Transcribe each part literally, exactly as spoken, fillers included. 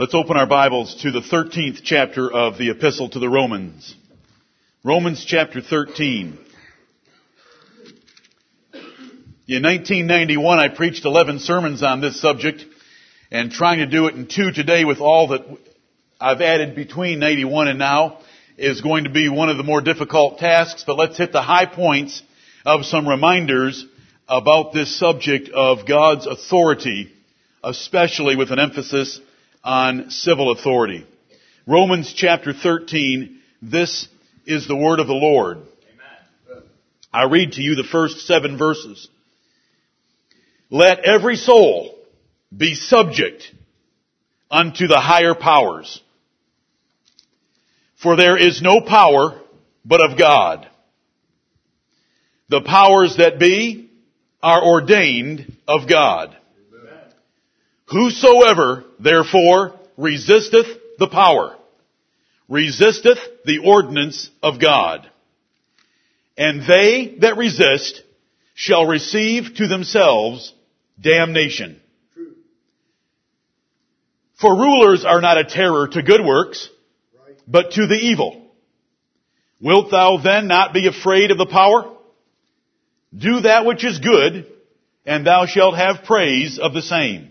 Let's open our Bibles to the thirteenth chapter of the Epistle to the Romans. Romans chapter thirteen. In nineteen ninety-one, I preached eleven sermons on this subject, and trying to do it in two today with all that I've added between ninety-one and now is going to be one of the more difficult tasks, but let's hit the high points of some reminders about this subject of God's authority, especially with an emphasis on civil authority. Romans chapter thirteen, this is the word of the Lord. Amen. I read to you the first seven verses. Let every soul be subject unto the higher powers, for there is no power but of God. The powers that be are ordained of God. Whosoever, therefore, resisteth the power, resisteth the ordinance of God. And they that resist shall receive to themselves damnation. True. For rulers are not a terror to good works, right, but to the evil. Wilt thou then not be afraid of the power? Do that which is good, and thou shalt have praise of the same.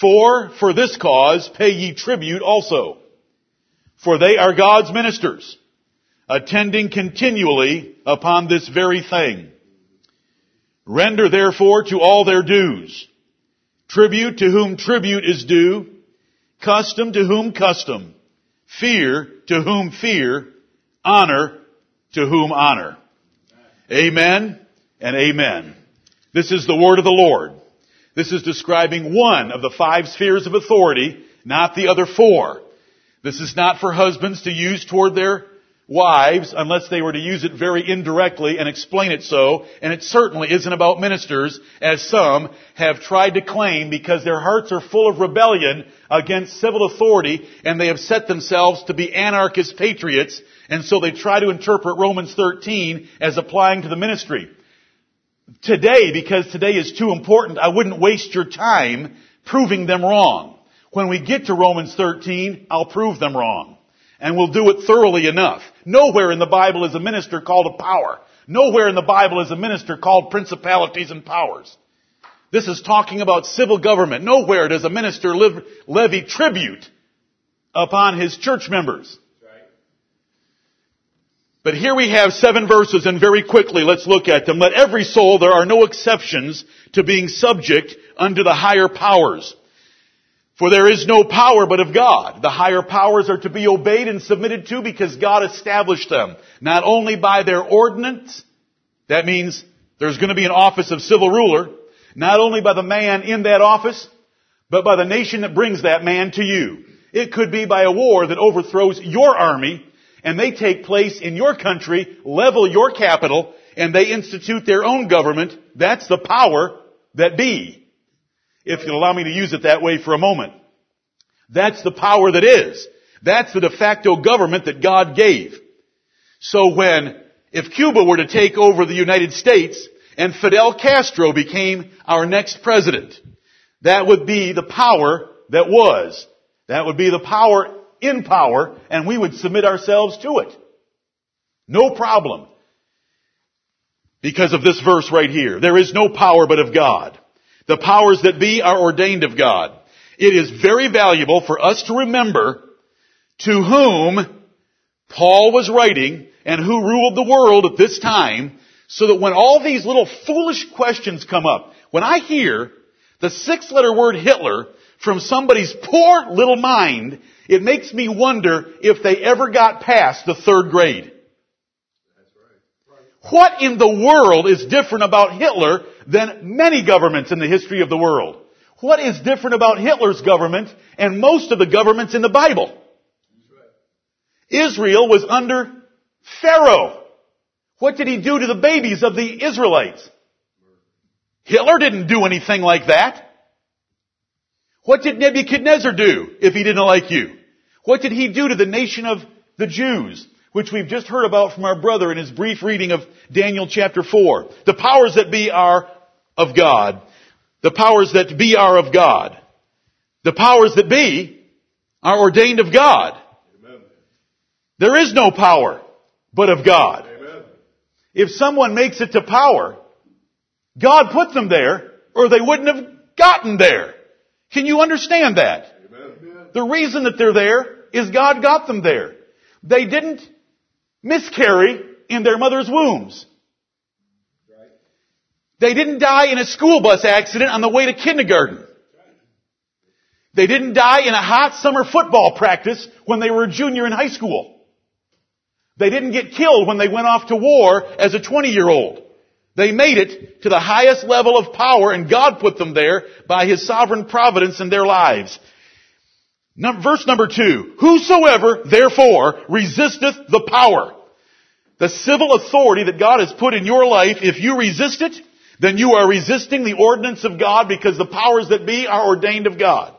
For, for this cause pay ye tribute also, for they are God's ministers, attending continually upon this very thing. Render therefore to all their dues, tribute to whom tribute is due, custom to whom custom, fear to whom fear, honor to whom honor. Amen and amen. This is the word of the Lord. This is describing one of the five spheres of authority, not the other four. This is not for husbands to use toward their wives unless they were to use it very indirectly and explain it so. And it certainly isn't about ministers, as some have tried to claim, because their hearts are full of rebellion against civil authority and they have set themselves to be anarchist patriots. And so they try to interpret Romans thirteen as applying to the ministry. Today, because today is too important, I wouldn't waste your time proving them wrong. When we get to Romans thirteen, I'll prove them wrong. And we'll do it thoroughly enough. Nowhere in the Bible is a minister called a power. Nowhere in the Bible is a minister called principalities and powers. This is talking about civil government. Nowhere does a minister live, levy tribute upon his church members. But here we have seven verses, and very quickly let's look at them. Let every soul, there are no exceptions to being subject unto the higher powers. For there is no power but of God. The higher powers are to be obeyed and submitted to because God established them. Not only by their ordinance, that means there's going to be an office of civil ruler, not only by the man in that office, but by the nation that brings that man to you. It could be by a war that overthrows your army, and they take place in your country, level your capital, and they institute their own government. That's the power that be, if you'll allow me to use it that way for a moment. That's the power that is. That's the de facto government that God gave. So when, if Cuba were to take over the United States and Fidel Castro became our next president, that would be the power that was. That would be the power in power, and we would submit ourselves to it. No problem. Because of this verse right here. There is no power but of God. The powers that be are ordained of God. It is very valuable for us to remember to whom Paul was writing and who ruled the world at this time, so that when all these little foolish questions come up, when I hear the six-letter word Hitler from somebody's poor little mind, it makes me wonder if they ever got past the third grade. That's right. Right. What in the world is different about Hitler than many governments in the history of the world? what is different about Hitler's government and most of the governments in the Bible? Israel was under Pharaoh. What did he do to the babies of the Israelites? Hitler didn't do anything like that. What did Nebuchadnezzar do if he didn't like you? What did he do to the nation of the Jews, which we've just heard about from our brother in his brief reading of Daniel chapter four? The powers that be are of God. The powers that be are of God. The powers that be are ordained of God. Amen. There is no power but of God. Amen. If someone makes it to power, God put them there, or they wouldn't have gotten there. Can you understand that? Amen. The reason that they're there is God got them there. They didn't miscarry in their mother's wombs. Right. They didn't die in a school bus accident on the way to kindergarten. Right. They didn't die in a hot summer football practice when they were a junior in high school. They didn't get killed when they went off to war as a twenty-year-old. They made it to the highest level of power, and God put them there by His sovereign providence in their lives. Verse number two, whosoever, therefore, resisteth the power. The civil authority that God has put in your life, if you resist it, then you are resisting the ordinance of God, because the powers that be are ordained of God.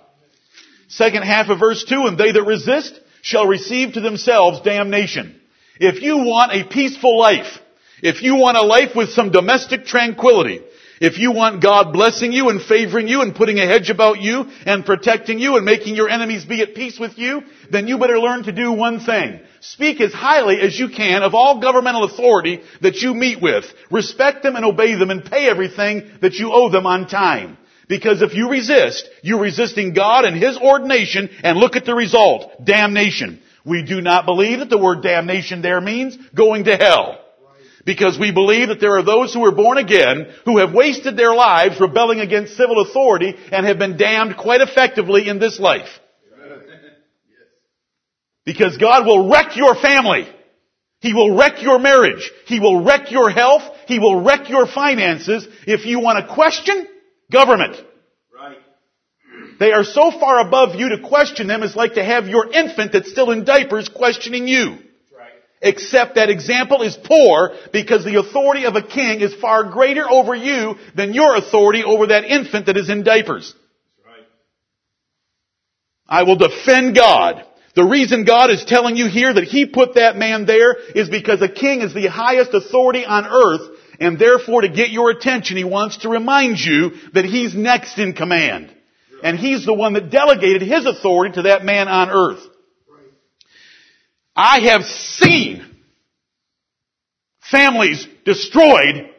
Second half of verse two, and they that resist shall receive to themselves damnation. If you want a peaceful life, if you want a life with some domestic tranquility, if you want God blessing you and favoring you and putting a hedge about you and protecting you and making your enemies be at peace with you, then you better learn to do one thing. Speak as highly as you can of all governmental authority that you meet with. Respect them and obey them and pay everything that you owe them on time. Because if you resist, you're resisting God and His ordination, and look at the result, damnation. We do not believe that the word damnation there means going to hell. Because we believe that there are those who are born again who have wasted their lives rebelling against civil authority and have been damned quite effectively in this life. Amen. Because God will wreck your family. He will wreck your marriage. He will wreck your health. He will wreck your finances if you want to question government. Right. They are so far above you to question them. It's like to have your infant that's still in diapers questioning you. Except that example is poor, because the authority of a king is far greater over you than your authority over that infant that is in diapers. Right. I will defend God. The reason God is telling you here that He put that man there is because a king is the highest authority on earth, and therefore to get your attention, He wants to remind you that He's next in command. Yeah. And He's the one that delegated His authority to that man on earth. I have seen families destroyed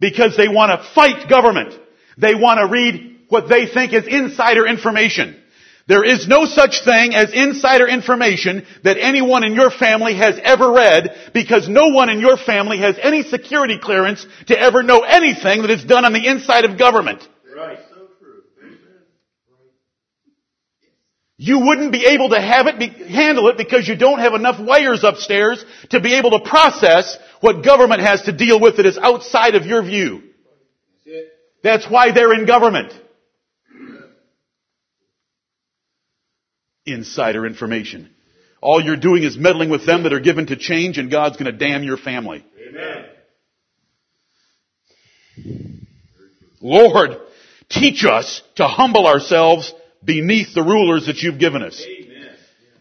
because they want to fight government. They want to read what they think is insider information. There is no such thing as insider information that anyone in your family has ever read, because no one in your family has any security clearance to ever know anything that is done on the inside of government. Right. You wouldn't be able to have it, be, handle it, because you don't have enough wires upstairs to be able to process what government has to deal with that is outside of your view. That's why they're in government. Insider information. All you're doing is meddling with them that are given to change, and God's going to damn your family. Amen. Lord, teach us to humble ourselves beneath the rulers that you've given us. Amen.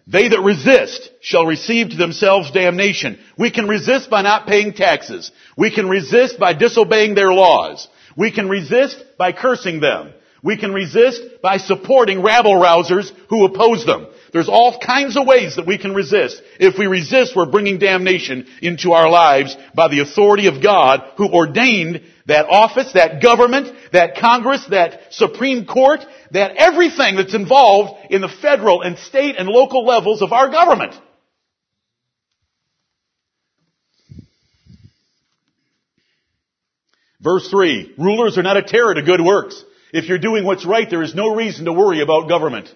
They that resist shall receive to themselves damnation. We can resist by not paying taxes. We can resist by disobeying their laws. We can resist by cursing them. We can resist by supporting rabble-rousers who oppose them. There's all kinds of ways that we can resist. If we resist, we're bringing damnation into our lives by the authority of God, who ordained that office, that government, that Congress, that Supreme Court, that everything that's involved in the federal and state and local levels of our government. Verse three, rulers are not a terror to good works. If you're doing what's right, there is no reason to worry about government.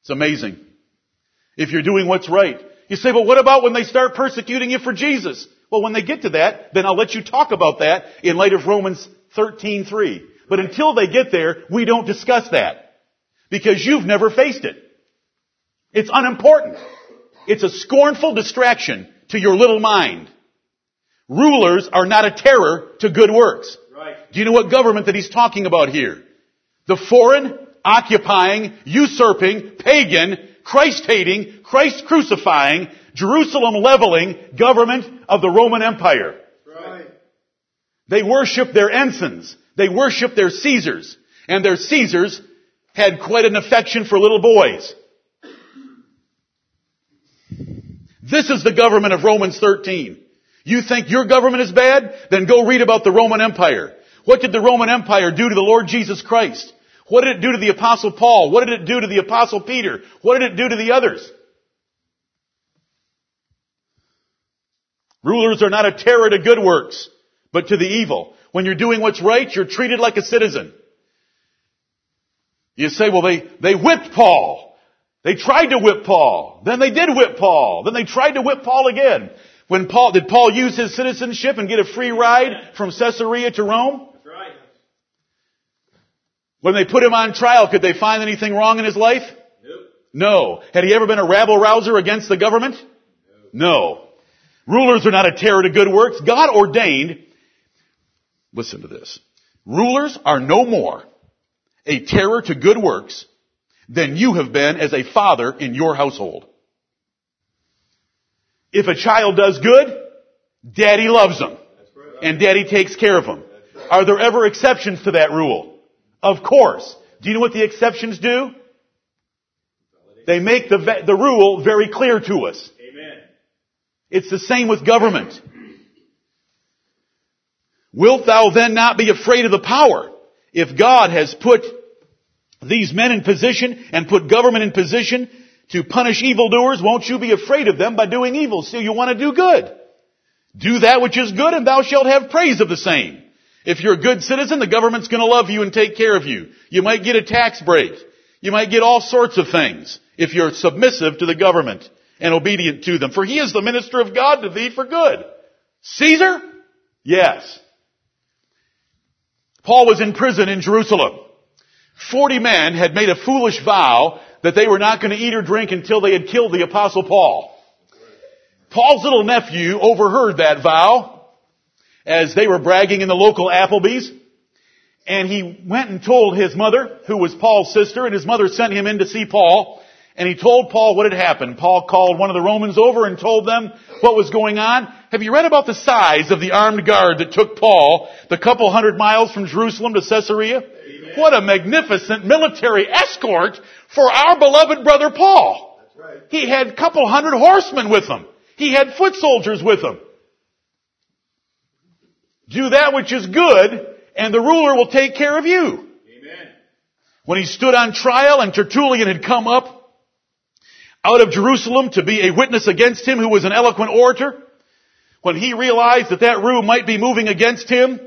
It's amazing. If you're doing what's right. You say, well, what about when they start persecuting you for Jesus? Well, when they get to that, then I'll let you talk about that in light of Romans thirteen three. But until they get there, we don't discuss that because you've never faced it. It's unimportant. It's a scornful distraction to your little mind. Rulers are not a terror to good works. Right. Do you know what government that he's talking about here? The foreign, occupying, usurping, pagan, Christ-hating, Christ-crucifying, Jerusalem-leveling government of the Roman Empire. Right. They worship their ensigns. They worship their Caesars. And their Caesars had quite an affection for little boys. This is the government of Romans thirteen. You think your government is bad? Then go read about the Roman Empire. What did the Roman Empire do to the Lord Jesus Christ? What did it do to the Apostle Paul? What did it do to the Apostle Peter? What did it do to the others? Rulers are not a terror to good works, but to the evil. When you're doing what's right, you're treated like a citizen. You say, well, they, they whipped Paul. They tried to whip Paul. Then they did whip Paul. Then they tried to whip Paul again. When Paul, did Paul use his citizenship and get a free ride from Caesarea to Rome? That's right. When they put him on trial, could they find anything wrong in his life? Nope. No. Had he ever been a rabble-rouser against the government? Nope. No. Rulers are not a terror to good works. God ordained, listen to this, rulers are no more a terror to good works than you have been as a father in your household. If a child does good, Daddy loves him. And Daddy takes care of him. Are there ever exceptions to that rule? Of course. Do you know what the exceptions do? They make the the rule very clear to us. Amen. It's the same with government. Wilt thou then not be afraid of the power? If God has put these men in position and put government in position to punish evildoers, won't you be afraid of them by doing evil? So you want to do good. Do that which is good, and thou shalt have praise of the same. If you're a good citizen, the government's going to love you and take care of you. You might get a tax break. You might get all sorts of things if you're submissive to the government and obedient to them. For he is the minister of God to thee for good. Caesar? Yes. Paul was in prison in Jerusalem. Forty men had made a foolish vow that they were not going to eat or drink until they had killed the Apostle Paul. Paul's little nephew overheard that vow as they were bragging in the local Applebee's. And he went and told his mother, who was Paul's sister, and his mother sent him in to see Paul. And he told Paul what had happened. Paul called one of the Romans over and told them what was going on. Have you read about the size of the armed guard that took Paul the couple hundred miles from Jerusalem to Caesarea? Amen. What a magnificent military escort for our beloved brother Paul. That's right. He had a couple hundred horsemen with him. He had foot soldiers with him. Do that which is good, and the ruler will take care of you. Amen. When he stood on trial and Tertullian had come up out of Jerusalem to be a witness against him, who was an eloquent orator, when he realized that that room might be moving against him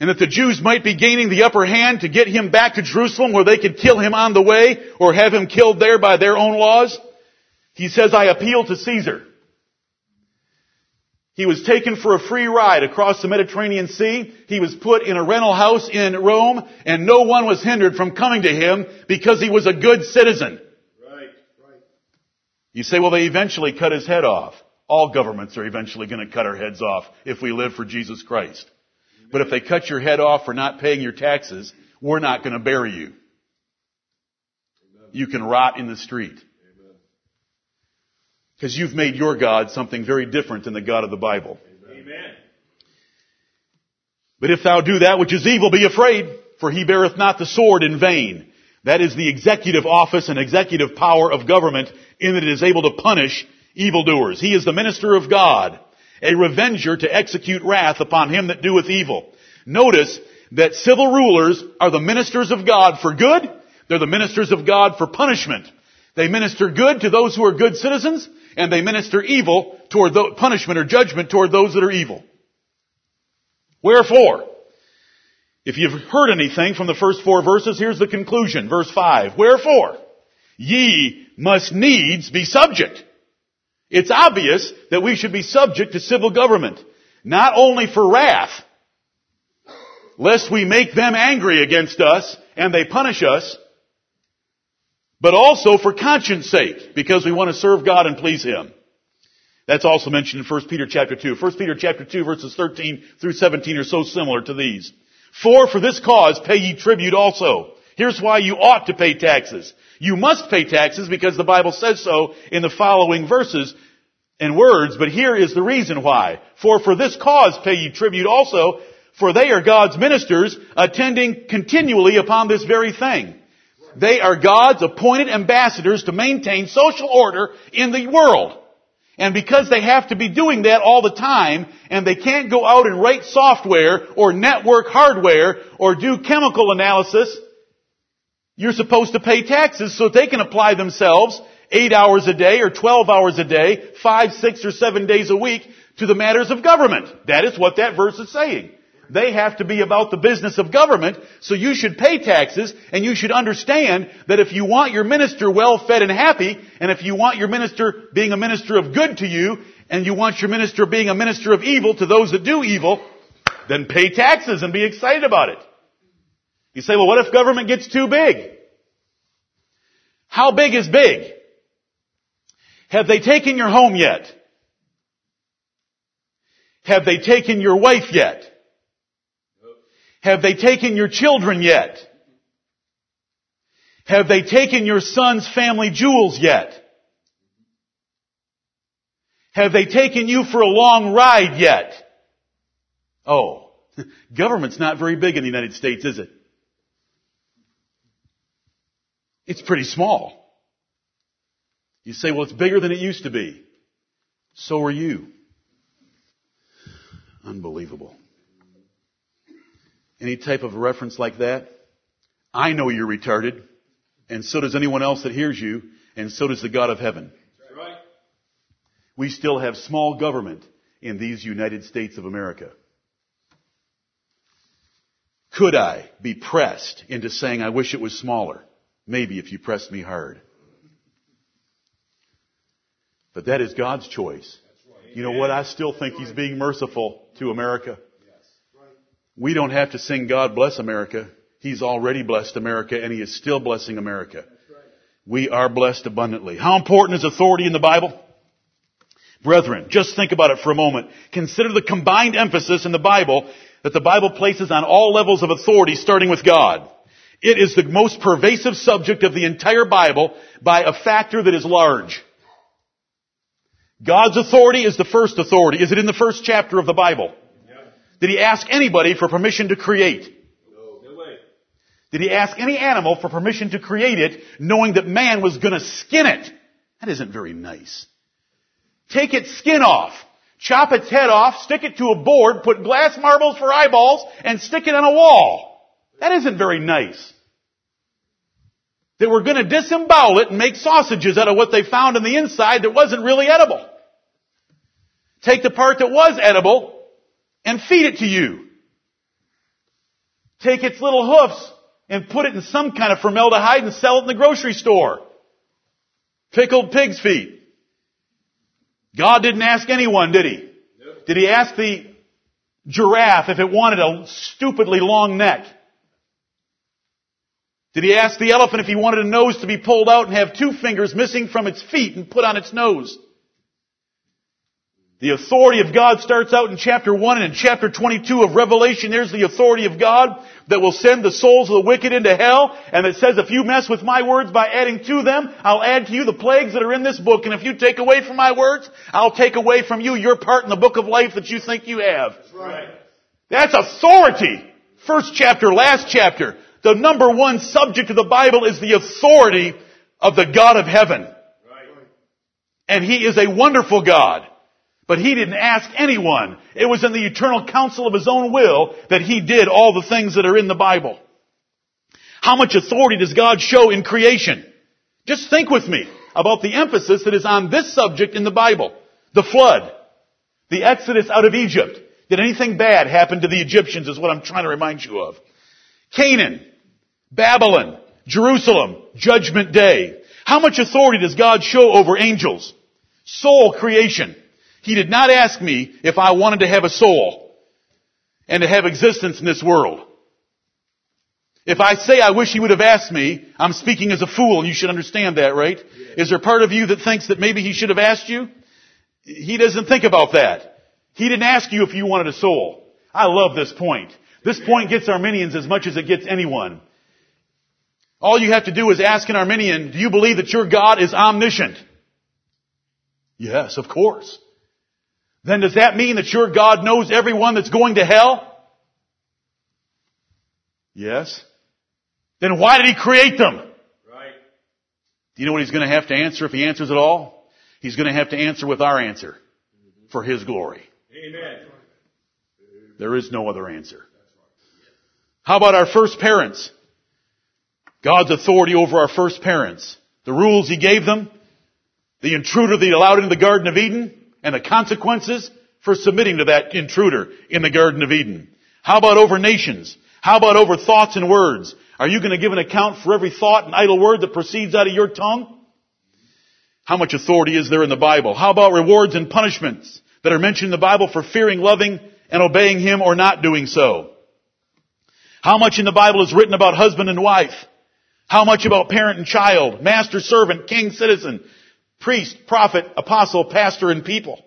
and that the Jews might be gaining the upper hand to get him back to Jerusalem where they could kill him on the way or have him killed there by their own laws, he says, I appeal to Caesar. He was taken for a free ride across the Mediterranean Sea. He was put in a rental house in Rome, and no one was hindered from coming to him because he was a good citizen. You say, well, they eventually cut his head off. All governments are eventually going to cut our heads off if we live for Jesus Christ. But if they cut your head off for not paying your taxes, we're not going to bury you. You can rot in the street. Because you've made your God something very different than the God of the Bible. Amen. But if thou do that which is evil, be afraid, for he beareth not the sword in vain. That is the executive office and executive power of government, in that it is able to punish evildoers. He is the minister of God, a revenger to execute wrath upon him that doeth evil. Notice that civil rulers are the ministers of God for good. They're the ministers of God for punishment. They minister good to those who are good citizens, and they minister evil toward the punishment or judgment toward those that are evil. Wherefore, if you've heard anything from the first four verses, here's the conclusion. Verse five. Wherefore, ye must needs be subject. It's obvious that we should be subject to civil government, not only for wrath, lest we make them angry against us and they punish us, but also for conscience sake, because we want to serve God and please Him. That's also mentioned in First Peter chapter two. First Peter chapter two verses thirteen through seventeen are so similar to these. For for this cause pay ye tribute also. Here's why you ought to pay taxes. You must pay taxes because the Bible says so in the following verses and words, but here is the reason why. For for this cause pay ye tribute also, for they are God's ministers, attending continually upon this very thing. They are God's appointed ambassadors to maintain social order in the world. And because they have to be doing that all the time, and they can't go out and write software or network hardware or do chemical analysis, you're supposed to pay taxes so they can apply themselves eight hours a day or twelve hours a day, five, six, or seven days a week to the matters of government. That is what that verse is saying. They have to be about the business of government, so you should pay taxes, and you should understand that if you want your minister well-fed and happy, and if you want your minister being a minister of good to you, and you want your minister being a minister of evil to those that do evil, then pay taxes and be excited about it. You say, well, what if government gets too big? How big is big? Have they taken your home yet? Have they taken your wife yet? Have they taken your children yet? Have they taken your son's family jewels yet? Have they taken you for a long ride yet? Oh, government's not very big in the United States, is it? It's pretty small. You say, well, it's bigger than it used to be. So are you. Unbelievable. Any type of reference like that? I know you're retarded, and so does anyone else that hears you, and so does the God of heaven. That's right. We still have small government in these United States of America. Could I be pressed into saying, I wish it was smaller? Maybe if you pressed me hard. But that is God's choice. Right. You know what? I still think He's being merciful to America. Yes. Right. We don't have to sing God bless America. He's already blessed America, and He is still blessing America. Right. We are blessed abundantly. How important is authority in the Bible? Brethren, just think about it for a moment. Consider the combined emphasis in the Bible that the Bible places on all levels of authority, starting with God. It is the most pervasive subject of the entire Bible by a factor that is large. God's authority is the first authority. Is it in the first chapter of the Bible? Yep. Did He ask anybody for permission to create? No. No way. Did He ask any animal for permission to create it, knowing that man was going to skin it? That isn't very nice. Take its skin off, chop its head off, stick it to a board, put glass marbles for eyeballs, and stick it on a wall. That isn't very nice. That we're going to disembowel it and make sausages out of what they found on the inside that wasn't really edible. Take the part that was edible and feed it to you. Take its little hoofs and put it in some kind of formaldehyde and sell it in the grocery store. Pickled pig's feet. God didn't ask anyone, did He? Nope. Did He ask the giraffe if it wanted a stupidly long neck? Did He ask the elephant if he wanted a nose to be pulled out and have two fingers missing from its feet and put on its nose? The authority of God starts out in chapter one, and in chapter twenty-two of Revelation, there's the authority of God that will send the souls of the wicked into hell, and it says, if you mess with my words by adding to them, I'll add to you the plagues that are in this book, and if you take away from my words, I'll take away from you your part in the book of life that you think you have. That's right. That's authority. First chapter, last chapter. The number one subject of the Bible is the authority of the God of heaven. Right. And He is a wonderful God. But He didn't ask anyone. It was in the eternal counsel of His own will that He did all the things that are in the Bible. How much authority does God show in creation? Just think with me about the emphasis that is on this subject in the Bible. The flood. The exodus out of Egypt. Did anything bad happen to the Egyptians is what I'm trying to remind you of. Canaan, Babylon, Jerusalem, Judgment Day. How much authority does God show over angels? Soul creation. He did not ask me if I wanted to have a soul and to have existence in this world. If I say I wish he would have asked me, I'm speaking as a fool, and you should understand that, right? Yeah. Is there part of you that thinks that maybe he should have asked you? He doesn't think about that. He didn't ask you if you wanted a soul. I love this point. This point gets Arminians as much as it gets anyone. All you have to do is ask an Arminian, do you believe that your God is omniscient? Yes, of course. Then does that mean that your God knows everyone that's going to hell? Yes. Then why did he create them? Right. Do you know what he's going to have to answer if he answers at all? He's going to have to answer with our answer for his glory. Amen. There is no other answer. How about our first parents? God's authority over our first parents. The rules he gave them, the intruder that he allowed into the Garden of Eden, and the consequences for submitting to that intruder in the Garden of Eden. How about over nations? How about over thoughts and words? Are you going to give an account for every thought and idle word that proceeds out of your tongue? How much authority is there in the Bible? How about rewards and punishments that are mentioned in the Bible for fearing, loving, and obeying him or not doing so? How much in the Bible is written about husband and wife? How much about parent and child, master, servant, king, citizen, priest, prophet, apostle, pastor, and people?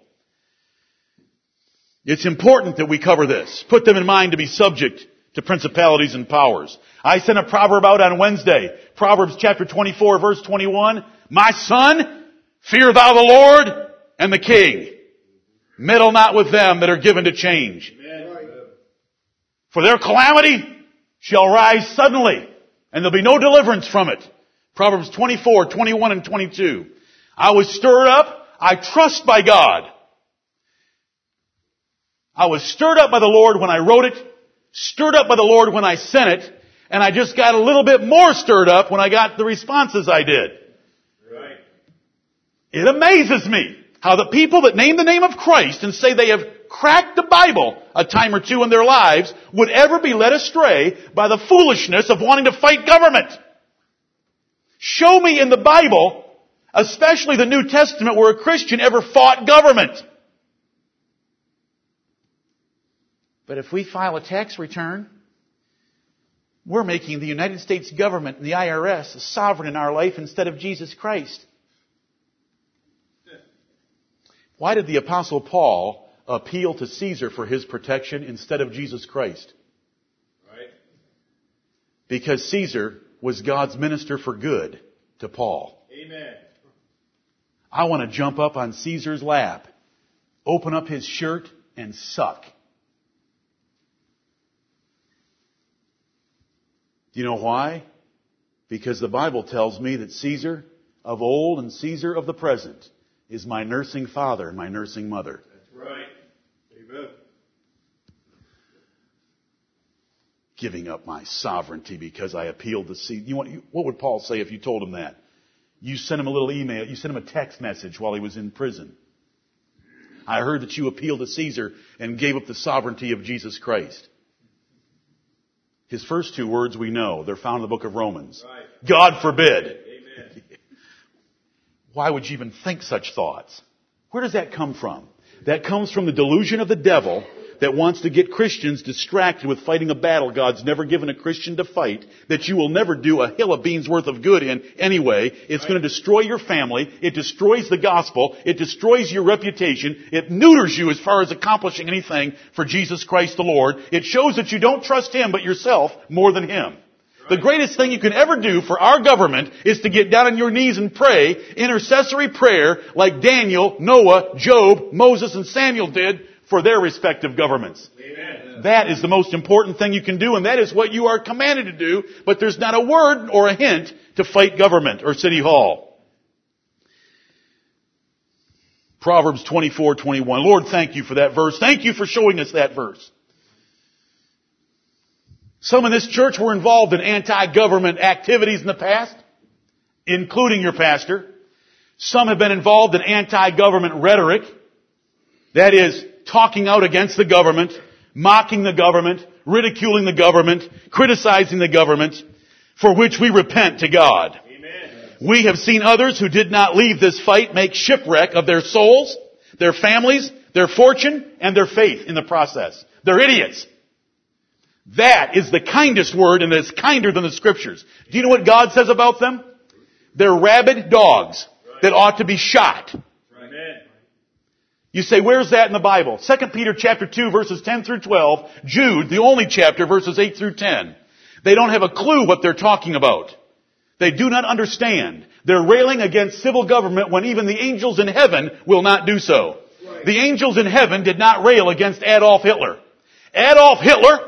It's important that we cover this. Put them in mind to be subject to principalities and powers. I sent a proverb out on Wednesday. Proverbs chapter twenty-four, verse twenty-one. My son, fear thou the Lord and the king. Meddle not with them that are given to change. Amen. For their calamity shall rise suddenly, and there'll be no deliverance from it. Proverbs twenty-four, twenty-one, and twenty-two. I was stirred up. I trust by God. I was stirred up by the Lord when I wrote it, stirred up by the Lord when I sent it, and I just got a little bit more stirred up when I got the responses I did. Right. It amazes me how the people that name the name of Christ and say they have cracked the Bible a time or two in their lives would ever be led astray by the foolishness of wanting to fight government. Show me in the Bible, especially the New Testament, where a Christian ever fought government. But if we file a tax return, we're making the United States government and the I R S a sovereign in our life instead of Jesus Christ. Why did the Apostle Paul appeal to Caesar for his protection instead of Jesus Christ? Right. Because Caesar was God's minister for good to Paul. Amen. I want to jump up on Caesar's lap, open up his shirt, and suck. Do you know why? Because the Bible tells me that Caesar of old and Caesar of the present is my nursing father and my nursing mother. That's right. Amen. Giving up my sovereignty because I appealed to Caesar. You want, what would Paul say if you told him that? You sent him a little email. You sent him a text message while he was in prison. I heard that you appealed to Caesar and gave up the sovereignty of Jesus Christ. His first two words we know. They're found in the book of Romans. Right. God forbid. Amen. Why would you even think such thoughts? Where does that come from? That comes from the delusion of the devil that wants to get Christians distracted with fighting a battle God's never given a Christian to fight, that you will never do a hill of beans worth of good in anyway. It's right. Going to destroy your family. It destroys the gospel. It destroys your reputation. It neuters you as far as accomplishing anything for Jesus Christ the Lord. It shows that you don't trust Him but yourself more than Him. Right. The greatest thing you can ever do for our government is to get down on your knees and pray intercessory prayer like Daniel, Noah, Job, Moses, and Samuel did for their respective governments. Amen. That is the most important thing you can do, and that is what you are commanded to do, but there's not a word or a hint to fight government or City Hall. Proverbs twenty-four twenty-one. Lord, thank you for that verse. Thank you for showing us that verse. Some in this church were involved in anti-government activities in the past, including your pastor. Some have been involved in anti-government rhetoric. That is, talking out against the government, mocking the government, ridiculing the government, criticizing the government, for which we repent to God. Amen. We have seen others who did not leave this fight make shipwreck of their souls, their families, their fortune, and their faith in the process. They're idiots. That is the kindest word, and it's kinder than the Scriptures. Do you know what God says about them? They're rabid dogs that ought to be shot. Amen. You say, where's that in the Bible? Second Peter chapter two, verses ten through twelve. Jude, the only chapter, verses eight through ten. They don't have a clue what they're talking about. They do not understand. They're railing against civil government when even the angels in heaven will not do so. Right. The angels in heaven did not rail against Adolf Hitler. Adolf Hitler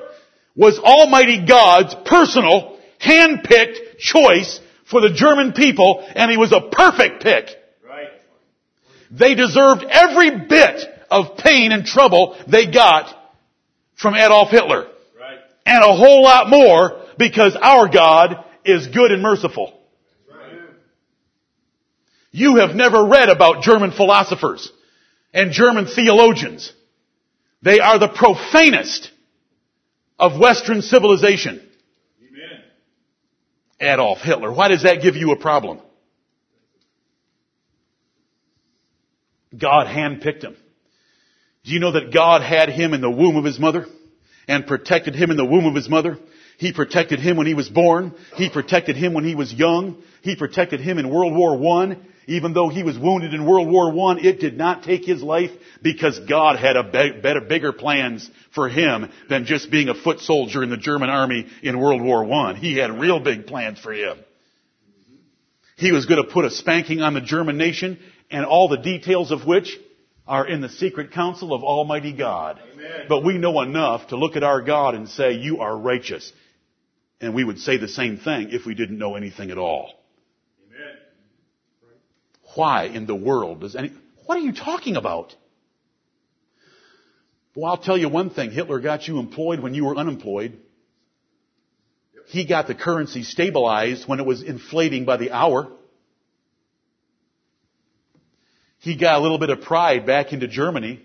was Almighty God's personal, hand-picked choice for the German people, and he was a perfect pick. Right. They deserved every bit of pain and trouble they got from Adolf Hitler. Right. And a whole lot more, because our God is good and merciful. Right. You have never read about German philosophers and German theologians. They are the profanest of Western civilization. Amen. Adolf Hitler. Why does that give you a problem? God handpicked him. Do you know that God had him in the womb of his mother and protected him in the womb of his mother? He protected him when he was born. He protected him when he was young. He protected him in World War One. Even though he was wounded in World War One, it did not take his life, because God had a be- better, bigger plans for him than just being a foot soldier in the German army in World War One. He had real big plans for him. He was going to put a spanking on the German nation, and all the details of which are in the secret counsel of Almighty God. Amen. But we know enough to look at our God and say, you are righteous. And we would say the same thing if we didn't know anything at all. Amen. Why in the world does any... What are you talking about? Well, I'll tell you one thing. Hitler got you employed when you were unemployed. He got the currency stabilized when it was inflating by the hour. He got a little bit of pride back into Germany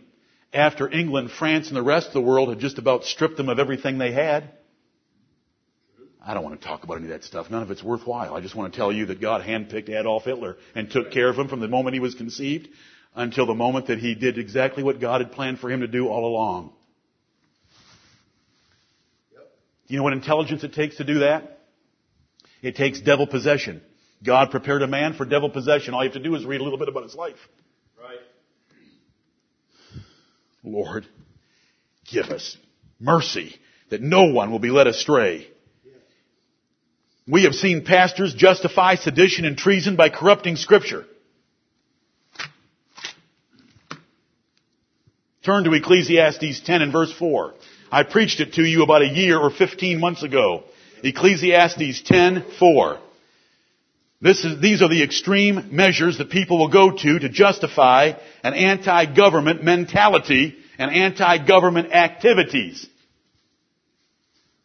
after England, France, and the rest of the world had just about stripped them of everything they had. I don't want to talk about any of that stuff. None of it's worthwhile. I just want to tell you that God handpicked Adolf Hitler and took care of him from the moment he was conceived until the moment that he did exactly what God had planned for him to do all along. Do you know what intelligence it takes to do that? It takes devil possession. God prepared a man for devil possession. All you have to do is read a little bit about his life. Right. Lord, give us mercy that no one will be led astray. We have seen pastors justify sedition and treason by corrupting Scripture. Turn to Ecclesiastes ten and verse four. I preached it to you about a year or fifteen months ago. Ecclesiastes ten, four. This is, these are the extreme measures that people will go to to justify an anti-government mentality and anti-government activities.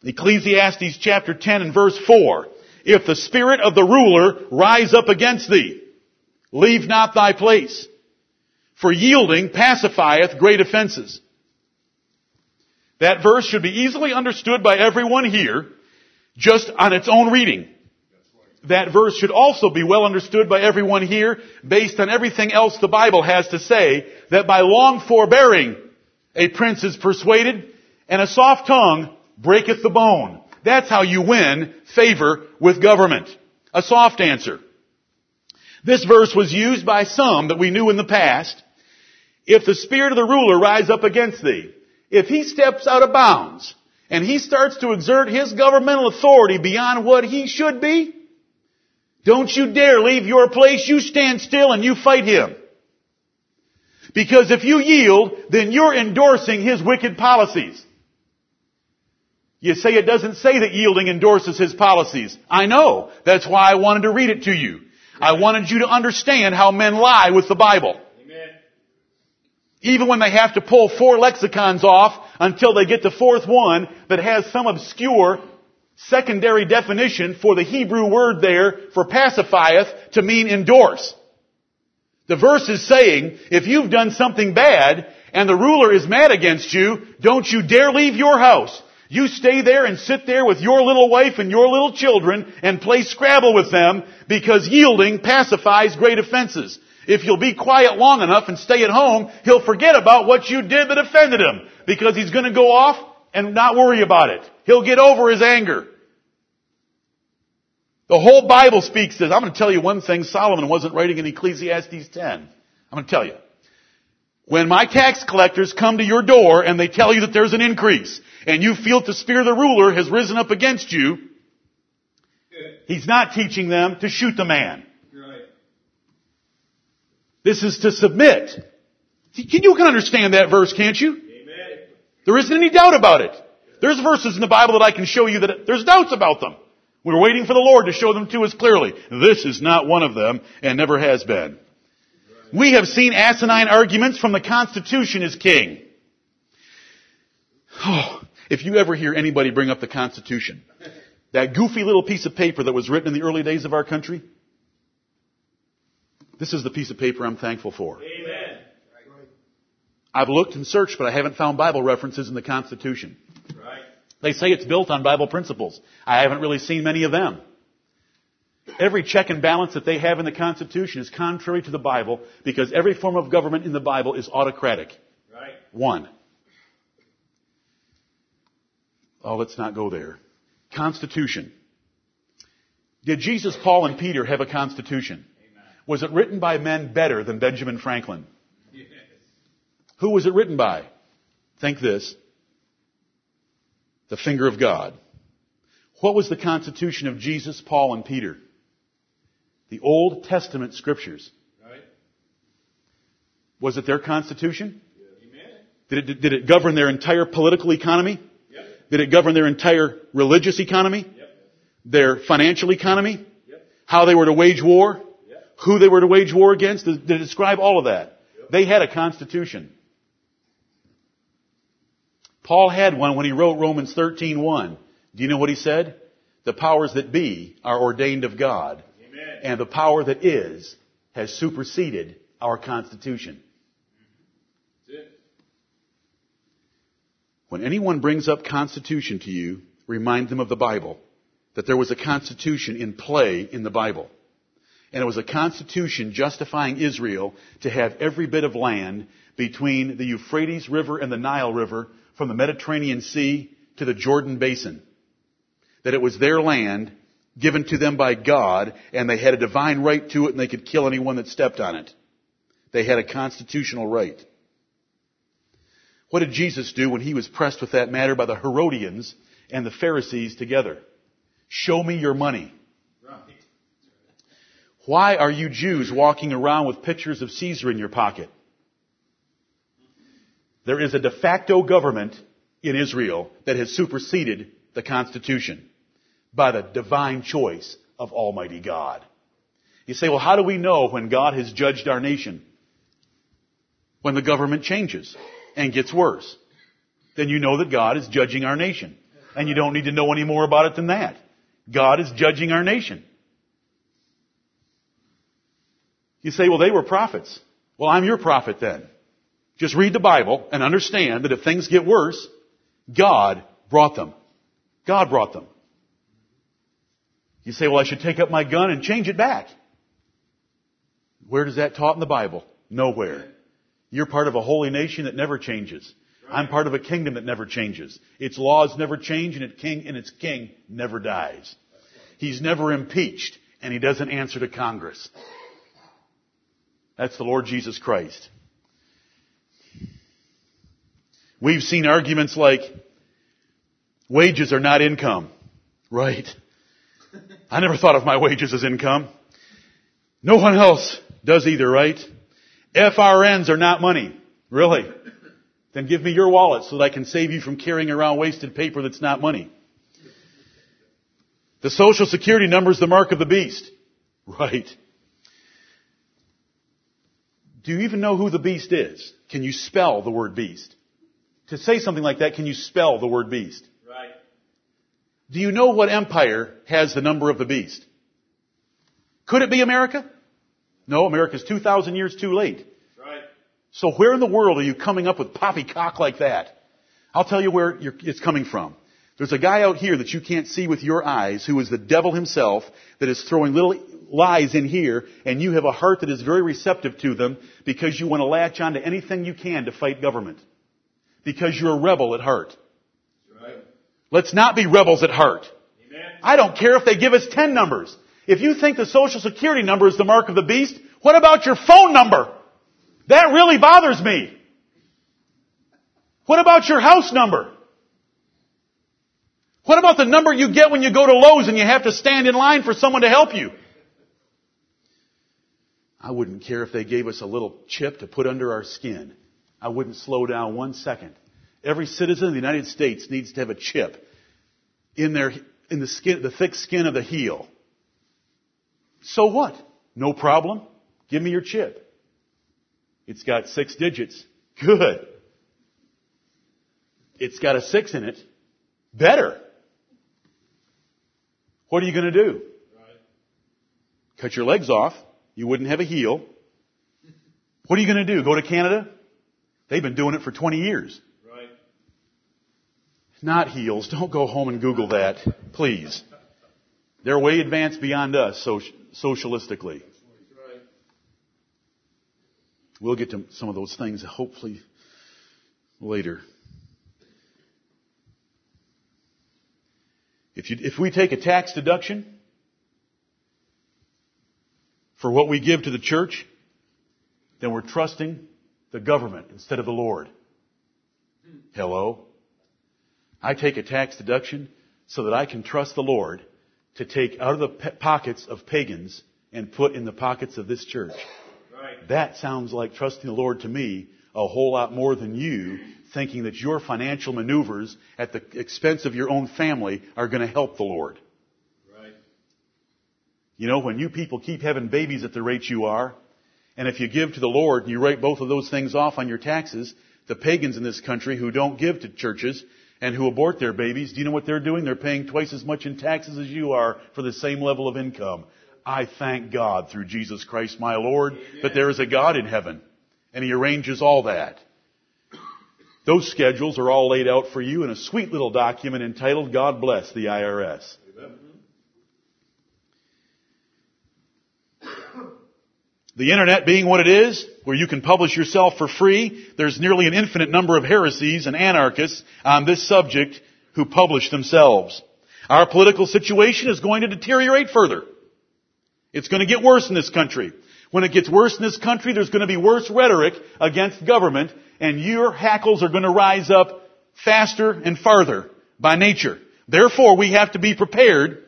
Ecclesiastes chapter ten and verse four. If the spirit of the ruler rise up against thee, leave not thy place. For yielding pacifieth great offenses. That verse should be easily understood by everyone here just on its own reading. That verse should also be well understood by everyone here based on everything else the Bible has to say, that by long forbearing a prince is persuaded, and a soft tongue breaketh the bone. That's how you win favor with government. A soft answer. This verse was used by some that we knew in the past. If the spirit of the ruler rise up against thee, if he steps out of bounds and he starts to exert his governmental authority beyond what he should be, don't you dare leave your place. You stand still and you fight him. Because if you yield, then you're endorsing his wicked policies. You say it doesn't say that yielding endorses his policies. I know. That's why I wanted to read it to you. I wanted you to understand how men lie with the Bible. Amen. Even when they have to pull four lexicons off until they get the fourth one that has some obscure secondary definition for the Hebrew word there for pacifieth to mean endorse. The verse is saying, if you've done something bad and the ruler is mad against you, don't you dare leave your house. You stay there and sit there with your little wife and your little children and play Scrabble with them, because yielding pacifies great offenses. If you'll be quiet long enough and stay at home, he'll forget about what you did that offended him, because he's going to go off and not worry about it. He'll get over his anger. The whole Bible speaks this. I'm going to tell you one thing. Solomon wasn't writing in Ecclesiastes ten. I'm going to tell you. When my tax collectors come to your door and they tell you that there's an increase and you feel the spear of the ruler has risen up against you, he's not teaching them to shoot the man. Right. This is to submit. You can understand that verse, can't you? Amen. There isn't any doubt about it. There's verses in the Bible that I can show you that there's doubts about them. We're waiting for the Lord to show them to us clearly. This is not one of them and never has been. Right. We have seen asinine arguments from the Constitution is king. Oh, if you ever hear anybody bring up the Constitution, that goofy little piece of paper that was written in the early days of our country, this is the piece of paper I'm thankful for. Amen. Right. I've looked and searched, but I haven't found Bible references in the Constitution. Right. They say it's built on Bible principles. I haven't really seen many of them. Every check and balance that they have in the Constitution is contrary to the Bible because every form of government in the Bible is autocratic. Right. One. Oh, let's not go there. Constitution. Did Jesus, Paul, and Peter have a constitution? Amen. Was it written by men better than Benjamin Franklin? Yes. Who was it written by? Think this. The finger of God. What was the constitution of Jesus, Paul, and Peter? The Old Testament scriptures. Right. Was it their constitution? Yes. Amen. Did it, did it govern their entire political economy? Yep. Did it govern their entire religious economy? Yep. Their financial economy? Yep. How they were to wage war? Yep. Who they were to wage war against? Did it describe all of that? Yep. They had a constitution. Paul had one when he wrote Romans thirteen one. Do you know what he said? The powers that be are ordained of God. Amen. And the power that is has superseded our constitution. That's it. When anyone brings up constitution to you, remind them of the Bible, that there was a constitution in play in the Bible. And it was a constitution justifying Israel to have every bit of land between the Euphrates River and the Nile River, from the Mediterranean Sea to the Jordan Basin, that it was their land given to them by God, and they had a divine right to it, and they could kill anyone that stepped on it. They had a constitutional right. What did Jesus do when he was pressed with that matter by the Herodians and the Pharisees together? Show me your money. Why are you Jews walking around with pictures of Caesar in your pocket? There is a de facto government in Israel that has superseded the Constitution by the divine choice of Almighty God. You say, well, how do we know when God has judged our nation? When the government changes and gets worse, then you know that God is judging our nation. And you don't need to know any more about it than that. God is judging our nation. You say, well, they were prophets. Well, I'm your prophet then. Just read the Bible and understand that if things get worse, God brought them. God brought them. You say, well, I should take up my gun and change it back. Where does that taught in the Bible? Nowhere. You're part of a holy nation that never changes. I'm part of a kingdom that never changes. Its laws never change, and its king, and its king never dies. He's never impeached, and he doesn't answer to Congress. That's the Lord Jesus Christ. We've seen arguments like, wages are not income. Right. I never thought of my wages as income. No one else does either, right? F R Ns are not money. Really? Then give me your wallet so that I can save you from carrying around wasted paper that's not money. The Social Security number is the mark of the beast. Right. Do you even know who the beast is? Can you spell the word beast? To say something like that, can you spell the word beast? Right. Do you know what empire has the number of the beast? Could it be America? No, America's two thousand years too late. Right. So where in the world are you coming up with poppycock like that? I'll tell you where you're, it's coming from. There's a guy out here that you can't see with your eyes who is the devil himself that is throwing little lies in here, and you have a heart that is very receptive to them because you want to latch on to anything you can to fight government. Because you're a rebel at heart. Let's not be rebels at heart. Amen. I don't care if they give us ten numbers. If you think the Social Security number is the mark of the beast, what about your phone number? That really bothers me. What about your house number? What about the number you get when you go to Lowe's and you have to stand in line for someone to help you? I wouldn't care if they gave us a little chip to put under our skin. I wouldn't slow down one second. Every citizen of the United States needs to have a chip in their in the skin, the thick skin of the heel. So what? No problem. Give me your chip. It's got six digits. Good. It's got a six in it. Better. What are you going to do? Right. Cut your legs off. You wouldn't have a heel. What are you going to do? Go to Canada? They've been doing it for twenty years. Right. Not heels. Don't go home and Google that, please. They're way advanced beyond us so, socialistically. Right. We'll get to some of those things hopefully later. If, you, if we take a tax deduction for what we give to the church, then we're trusting the government instead of the Lord. Hello? I take a tax deduction so that I can trust the Lord to take out of the pe- pockets of pagans and put in the pockets of this church. Right. That sounds like trusting the Lord to me a whole lot more than you thinking that your financial maneuvers at the expense of your own family are going to help the Lord. Right. You know, when you people keep having babies at the rate you are, and if you give to the Lord and you write both of those things off on your taxes, the pagans in this country who don't give to churches and who abort their babies, do you know what they're doing? They're paying twice as much in taxes as you are for the same level of income. I thank God through Jesus Christ my Lord that there is a God in heaven, and He arranges all that. Those schedules are all laid out for you in a sweet little document entitled, God Bless the I R S. Amen. The internet being what it is, where you can publish yourself for free, there's nearly an infinite number of heresies and anarchists on this subject who publish themselves. Our political situation is going to deteriorate further. It's going to get worse in this country. When it gets worse in this country, there's going to be worse rhetoric against government, and your hackles are going to rise up faster and farther by nature. Therefore, we have to be prepared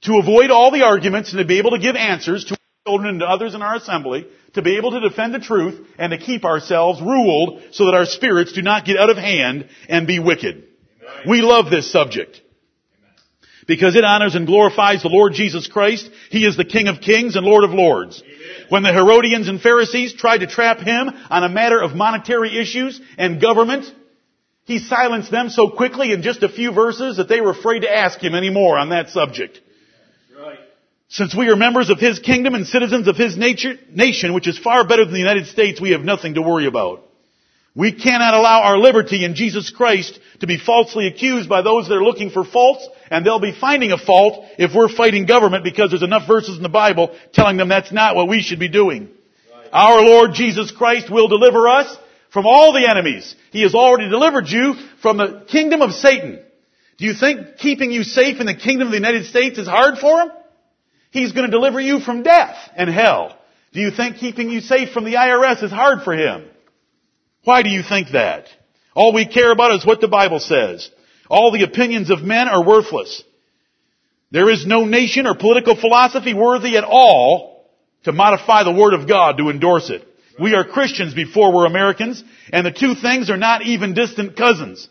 to avoid all the arguments and to be able to give answers to children and to others in our assembly, to be able to defend the truth and to keep ourselves ruled so that our spirits do not get out of hand and be wicked. Amen. We love this subject because it honors and glorifies the Lord Jesus Christ. He is the King of kings and Lord of lords. Amen. When the Herodians and Pharisees tried to trap Him on a matter of monetary issues and government, He silenced them so quickly in just a few verses that they were afraid to ask Him any more on that subject. Since we are members of His kingdom and citizens of His nature, nation, which is far better than the United States, we have nothing to worry about. We cannot allow our liberty in Jesus Christ to be falsely accused by those that are looking for faults, and they'll be finding a fault if we're fighting government because there's enough verses in the Bible telling them that's not what we should be doing. Right. Our Lord Jesus Christ will deliver us from all the enemies. He has already delivered you from the kingdom of Satan. Do you think keeping you safe in the kingdom of the United States is hard for Him? He's going to deliver you from death and hell. Do you think keeping you safe from the I R S is hard for Him? Why do you think that? All we care about is what the Bible says. All the opinions of men are worthless. There is no nation or political philosophy worthy at all to modify the Word of God to endorse it. We are Christians before we're Americans, and the two things are not even distant cousins.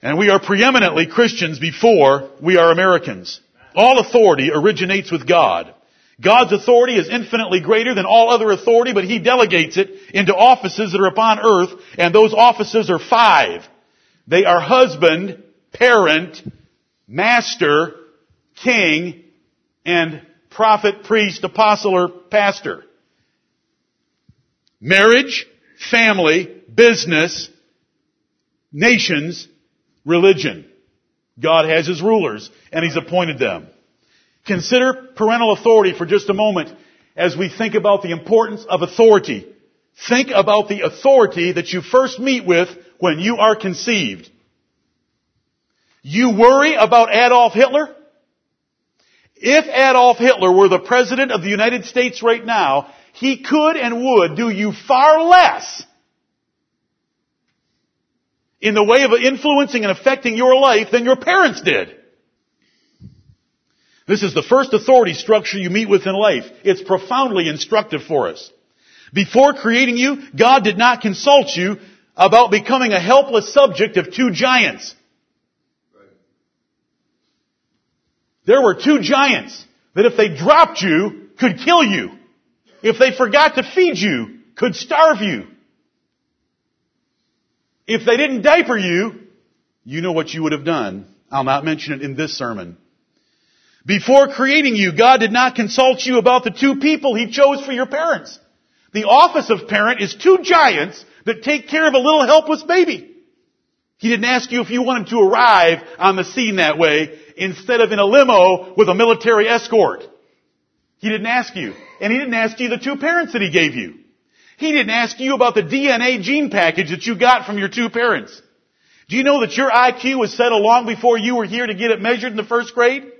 And we are preeminently Christians before we are Americans. All authority originates with God. God's authority is infinitely greater than all other authority, but He delegates it into offices that are upon earth, and those offices are five. They are husband, parent, master, king, and prophet, priest, apostle, or pastor. Marriage, family, business, nations, religion. God has His rulers, and He's appointed them. Consider parental authority for just a moment as we think about the importance of authority. Think about the authority that you first meet with when you are conceived. You worry about Adolf Hitler? If Adolf Hitler were the President of the United States right now, he could and would do you far less in the way of influencing and affecting your life than your parents did. This is the first authority structure you meet with in life. It's profoundly instructive for us. Before creating you, God did not consult you about becoming a helpless subject of two giants. There were two giants that if they dropped you, could kill you. If they forgot to feed you, could starve you. If they didn't diaper you, you know what you would have done. I'll not mention it in this sermon. Before creating you, God did not consult you about the two people He chose for your parents. The office of parent is two giants that take care of a little helpless baby. He didn't ask you if you wanted to arrive on the scene that way instead of in a limo with a military escort. He didn't ask you. And He didn't ask you the two parents that He gave you. He didn't ask you about the D N A gene package that you got from your two parents. Do you know that your I Q was settled long before you were here to get it measured in the first grade?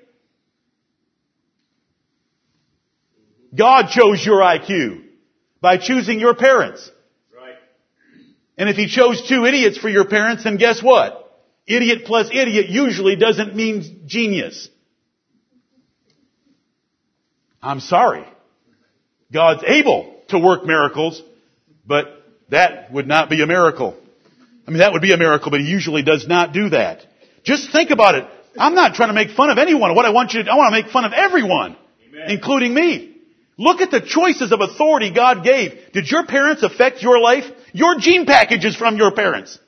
God chose your I Q by choosing your parents. Right. And if He chose two idiots for your parents, then guess what? Idiot plus idiot usually doesn't mean genius. I'm sorry. God's able to work miracles, but that would not be a miracle. I mean, that would be a miracle, but He usually does not do that. Just think about it. I'm not trying to make fun of anyone. What I want you to do, I want to make fun of everyone, Amen. Including me. Look at the choices of authority God gave. Did your parents affect your life? Your gene package is from your parents.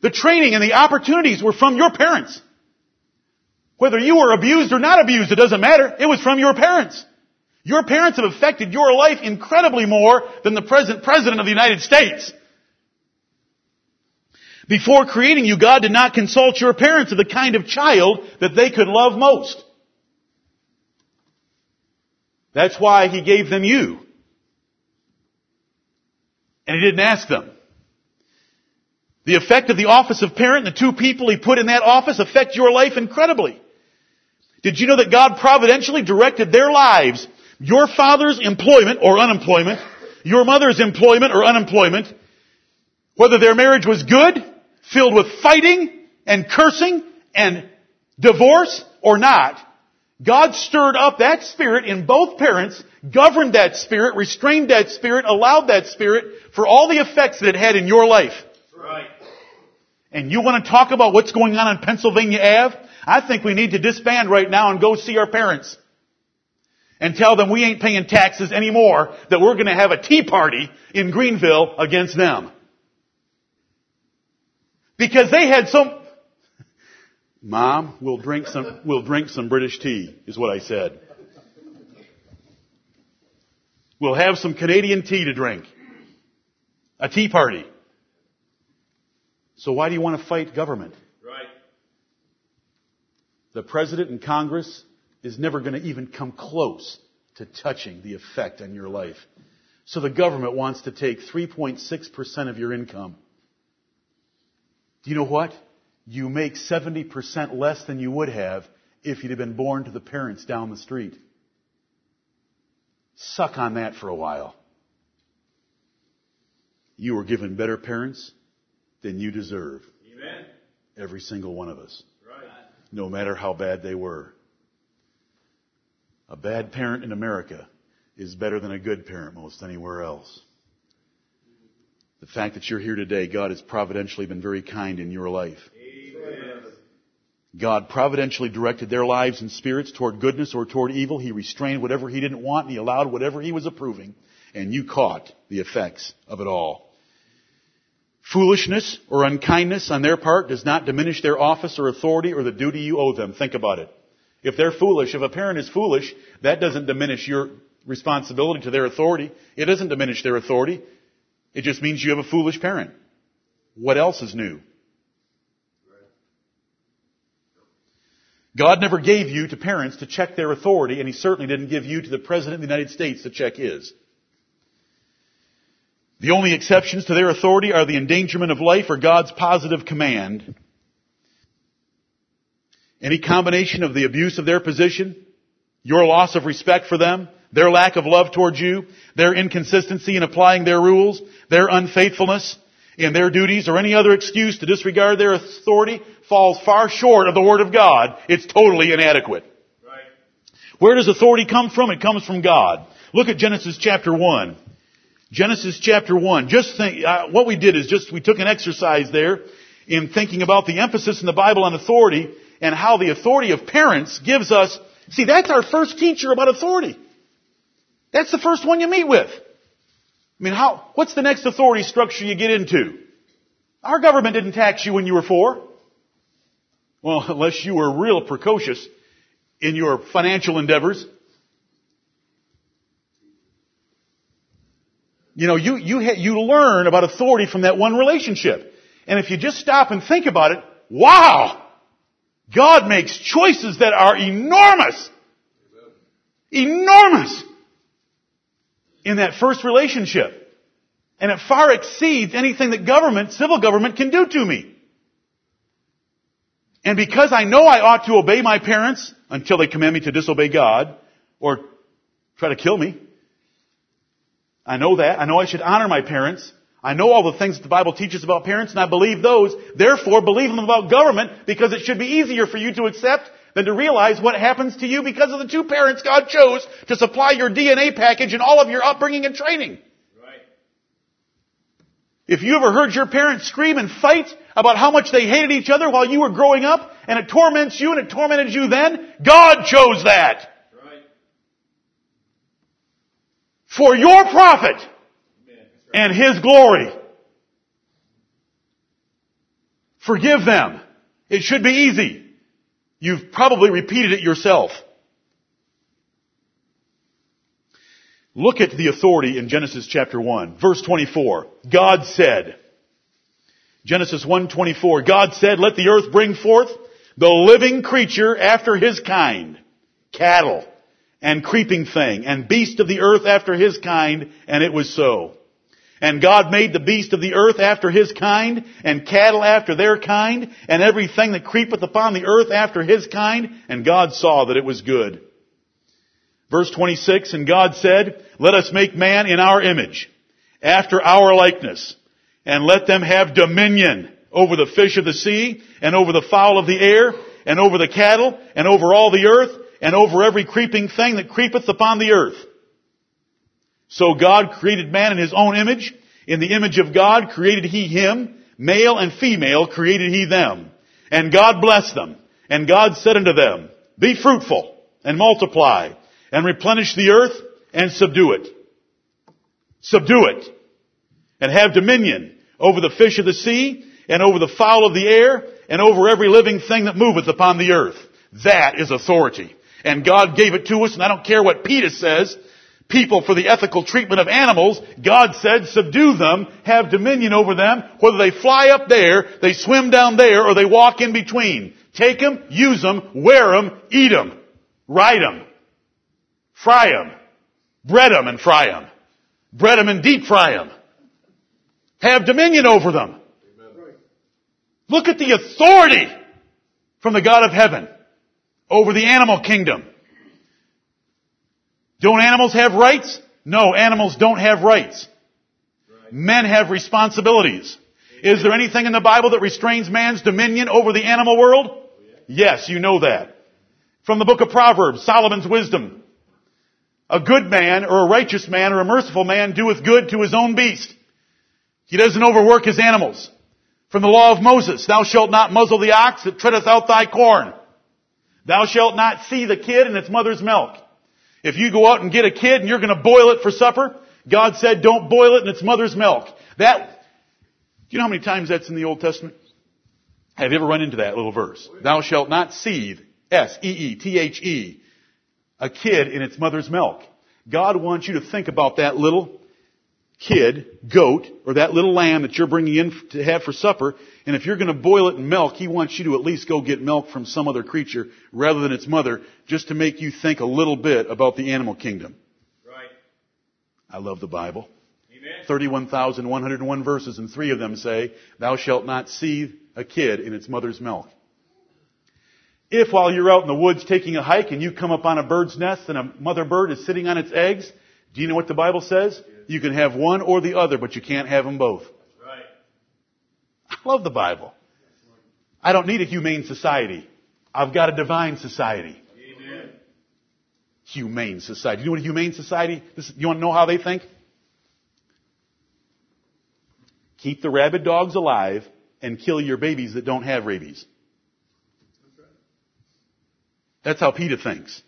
The training and the opportunities were from your parents. Whether you were abused or not abused, it doesn't matter. It was from your parents. Your parents have affected your life incredibly more than the present President of the United States. Before creating you, God did not consult your parents of the kind of child that they could love most. That's why He gave them you. And He didn't ask them. The effect of the office of parent and the two people He put in that office affect your life incredibly. Did you know that God providentially directed their lives? Your father's employment or unemployment, your mother's employment or unemployment, whether their marriage was good, filled with fighting and cursing and divorce or not, God stirred up that spirit in both parents, governed that spirit, restrained that spirit, allowed that spirit for all the effects that it had in your life. Right. And you want to talk about what's going on in Pennsylvania Avenue? I think we need to disband right now and go see our parents and tell them we ain't paying taxes anymore, that we're going to have a tea party in Greenville against them. Because they had some... Mom, we'll drink some, we'll drink some British tea, is what I said. We'll have some Canadian tea to drink. A tea party. So why do you want to fight government? Right. The President and Congress is never going to even come close to touching the effect on your life. So the government wants to take three point six percent of your income. Do you know what? You make seventy percent less than you would have if you'd have been born to the parents down the street. Suck on that for a while. You were given better parents than you deserve. Amen. Every single one of us. Right. No matter how bad they were. A bad parent in America is better than a good parent most anywhere else. The fact that you're here today, God has providentially been very kind in your life. God providentially directed their lives and spirits toward goodness or toward evil. He restrained whatever He didn't want, and He allowed whatever He was approving, and you caught the effects of it all. Foolishness or unkindness on their part does not diminish their office or authority or the duty you owe them. Think about it. If they're foolish, if a parent is foolish, that doesn't diminish your responsibility to their authority. It doesn't diminish their authority. It just means you have a foolish parent. What else is new? God never gave you to parents to check their authority, and He certainly didn't give you to the President of the United States to check his. The only exceptions to their authority are the endangerment of life or God's positive command. Any combination of the abuse of their position, your loss of respect for them, their lack of love towards you, their inconsistency in applying their rules, their unfaithfulness in their duties, or any other excuse to disregard their authority falls far short of the Word of God. It's totally inadequate. Right. Where does authority come from? It comes from God. Look at Genesis chapter one. Genesis chapter one. Just think, uh, what we did is just we took an exercise there in thinking about the emphasis in the Bible on authority and how the authority of parents gives us. See, that's our first teacher about authority. That's the first one you meet with. I mean, how? What's the next authority structure you get into? Our government didn't tax you when you were four. Well, unless you were real precocious in your financial endeavors. You know, you you ha- you learn about authority from that one relationship. And if you just stop and think about it, wow! God makes choices that are enormous! Enormous! In that first relationship. And it far exceeds anything that government, civil government, can do to me. And because I know I ought to obey my parents until they command me to disobey God or try to kill me, I know that. I know I should honor my parents. I know all the things that the Bible teaches about parents, and I believe those. Therefore, believe them about government, because it should be easier for you to accept than to realize what happens to you because of the two parents God chose to supply your D N A package and all of your upbringing and training. Right. If you ever heard your parents scream and fight about how much they hated each other while you were growing up, and it torments you and it tormented you then, God chose that. Right. For your profit. Amen. Right. And His glory. Forgive them. It should be easy. You've probably repeated it yourself. Look at the authority in Genesis chapter one, verse twenty-four. God said, Genesis one twenty-four, God said, "Let the earth bring forth the living creature after his kind, cattle and creeping thing, and beast of the earth after his kind, and it was so. And God made the beast of the earth after his kind, and cattle after their kind, and everything that creepeth upon the earth after his kind. And God saw that it was good." Verse twenty-six, "And God said, Let us make man in our image, after our likeness, and let them have dominion over the fish of the sea, and over the fowl of the air, and over the cattle, and over all the earth, and over every creeping thing that creepeth upon the earth. So God created man in His own image. In the image of God created He him. Male and female created He them. And God blessed them. And God said unto them, Be fruitful, and multiply, and replenish the earth, and subdue it. Subdue it. And have dominion over the fish of the sea, and over the fowl of the air, and over every living thing that moveth upon the earth." That is authority. And God gave it to us, and I don't care what PETA says. People for the ethical treatment of animals, God said, subdue them, have dominion over them, whether they fly up there, they swim down there, or they walk in between. Take them, use them, wear them, eat them, ride them, fry them, bread them and fry them, bread them and deep fry them, have dominion over them. Amen. Look at the authority from the God of heaven over the animal kingdom. Don't animals have rights? No, animals don't have rights. Right. Men have responsibilities. Amen. Is there anything in the Bible that restrains man's dominion over the animal world? Oh, yeah. Yes, you know that. From the book of Proverbs, Solomon's wisdom. A good man, or a righteous man, or a merciful man doeth good to his own beast. He doesn't overwork his animals. From the law of Moses, thou shalt not muzzle the ox that treadeth out thy corn. Thou shalt not see the kid in its mother's milk. If you go out and get a kid and you're going to boil it for supper, God said, don't boil it in its mother's milk. That, do you know how many times that's in the Old Testament? Have you ever run into that little verse? Thou shalt not seethe, S E E T H E, a kid in its mother's milk. God wants you to think about that little kid, goat, or that little lamb that you're bringing in to have for supper. And if you're going to boil it in milk, He wants you to at least go get milk from some other creature rather than its mother, just to make you think a little bit about the animal kingdom. Right. I love the Bible. Amen. thirty-one thousand one hundred one verses, and three of them say, Thou shalt not seethe a kid in its mother's milk. If while you're out in the woods taking a hike and you come up on a bird's nest and a mother bird is sitting on its eggs, do you know what the Bible says? You can have one or the other, but you can't have them both. That's right. I love the Bible. I don't need a humane society. I've got a divine society. Amen. Humane society. You know what a humane society is? You want to know how they think? Keep the rabid dogs alive and kill your babies that don't have rabies. That's right. That's how PETA thinks.